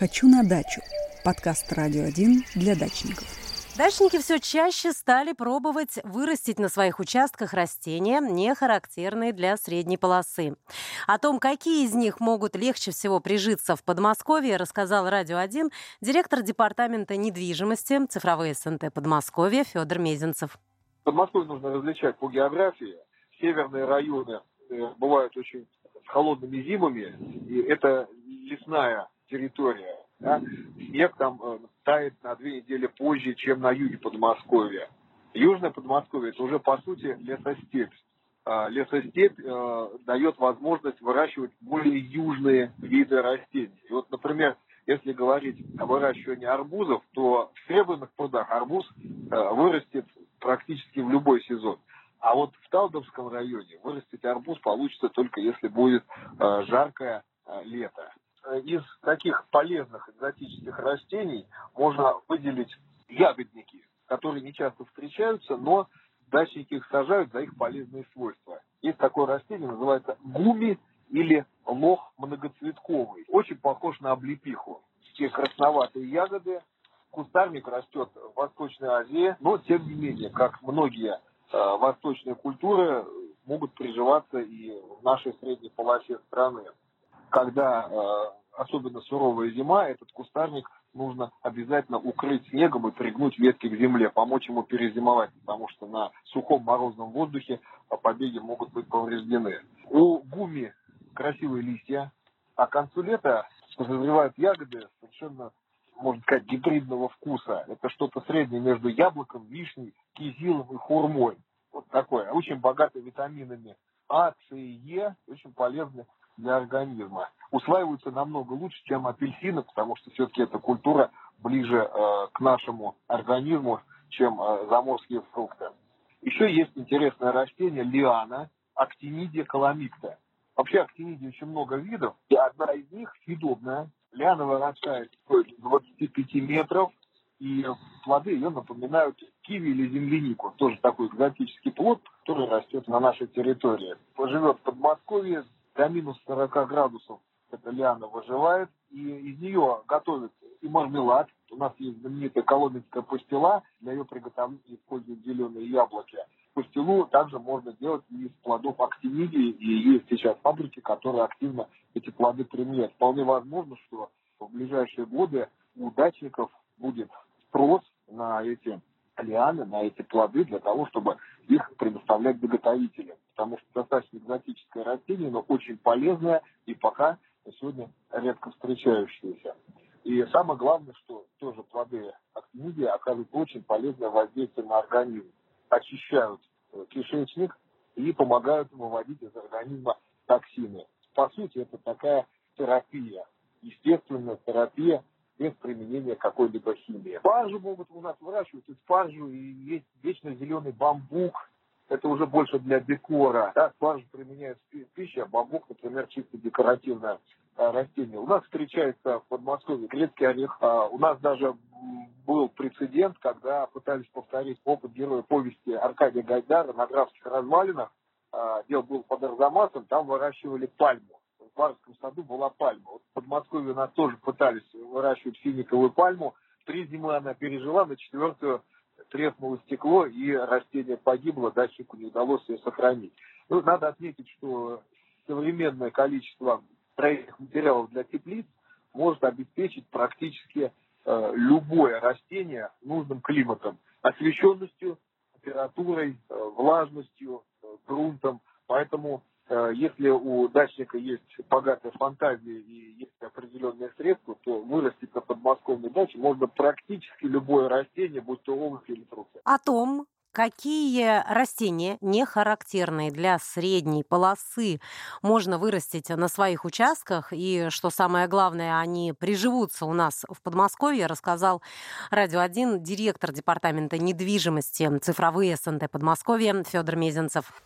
«Хочу на дачу» – подкаст «Радио 1» для дачников. Дачники все чаще стали пробовать вырастить на своих участках растения, не характерные для средней полосы. О том, какие из них могут легче всего прижиться в Подмосковье, рассказал «Радио 1» директор департамента недвижимости «Цифровые СНТ Подмосковья» Фёдор Мезенцев. Подмосковье нужно различать по географии. Северные районы бывают очень с холодными зимами, и это лесная территория. Да? Снег там тает на 2 недели позже, чем на юге Подмосковья. Южное Подмосковье – это уже, по сути, лесостепь. Лесостепь дает возможность выращивать более южные виды растений. И вот, например, если говорить о выращивании арбузов, то в сребряных прудах арбуз вырастет практически в любой сезон. А вот в Талдовском районе вырастить арбуз получится только если будет жаркое лето. Из таких полезных экзотических растений можно выделить ягодники, которые не часто встречаются, но дачники их сажают за их полезные свойства. Есть такое растение, называется гуми или лох многоцветковый. Очень похож на облепиху. Те красноватые ягоды. Кустарник растет в Восточной Азии, но тем не менее, как многие восточные культуры, могут приживаться и в нашей средней полосе страны. Когда особенно суровая зима, этот кустарник нужно обязательно укрыть снегом и пригнуть ветки к земле, помочь ему перезимовать, потому что на сухом морозном воздухе побеги могут быть повреждены. У гуми красивые листья, а к концу лета созревают ягоды совершенно, можно сказать, гибридного вкуса. Это что-то среднее между яблоком, вишней, кизилом и хурмой. Вот такое. Очень богато витаминами А, С и Е, очень полезны для организма. Усваиваются намного лучше, чем апельсины, потому что все-таки эта культура ближе к нашему организму, чем заморские фрукты. Еще есть интересное растение лиана, актинидия коломикта. Вообще актинидии очень много видов, и одна из них съедобная. Лиана вырастает 25 метров, и плоды ее напоминают киви или землянику. Тоже такой экзотический плод, который растет на нашей территории. Живет в Подмосковье, до минус 40 градусов эта лиана выживает, и из нее готовят и мармелад. У нас есть знаменитая коломенская пастила, для ее приготовления используют зеленые яблоки. Пастилу также можно делать и из плодов актинидии, и есть сейчас фабрики, которые активно эти плоды применяют. Вполне возможно, что в ближайшие годы у дачников будет спрос на эти лианы, на эти плоды, для того, чтобы их предоставлять заготовителям. Потому что достаточно экзотическое растение, но очень полезное и пока сегодня редко встречающееся. И самое главное, что тоже плоды актинидии оказывают очень полезное воздействие на организм. Очищают кишечник и помогают выводить из организма токсины. По сути, это такая терапия, естественная терапия без применения какой-либо химии. Спаржу могут у нас выращивать, и спаржу, и есть вечно зеленый бамбук. Это уже больше для декора. Да, спаржу применяют в пище, а бамбук, например, чисто декоративное растение. У нас встречается в Подмосковье грецкий орех. У нас даже был прецедент, когда пытались повторить опыт героя повести Аркадия Гайдара на Графских развалинах. Дело было под Арзамасом, там выращивали пальму. В Барском саду была пальма. Вот в Подмосковье у нас тоже пытались выращивать финиковую пальму. 3 зимы она пережила, на 4-ю треснуло стекло, и растение погибло, дачнику не удалось ее сохранить. Ну, надо отметить, что современное количество строительных материалов для теплиц может обеспечить практически любое растение нужным климатом, освещенностью, температурой, влажностью, грунтом. Поэтому, если у дачника есть богатая фантазия и есть определенные средства, то вырастить на подмосковной даче можно практически любое растение, будь то овощ или фрукты. О том, какие растения, не характерные для средней полосы, можно вырастить на своих участках, и, что самое главное, они приживутся у нас в Подмосковье, рассказал «Радио 1» директор департамента недвижимости «Цифровые СНТ Подмосковья» Фёдор Мезенцев.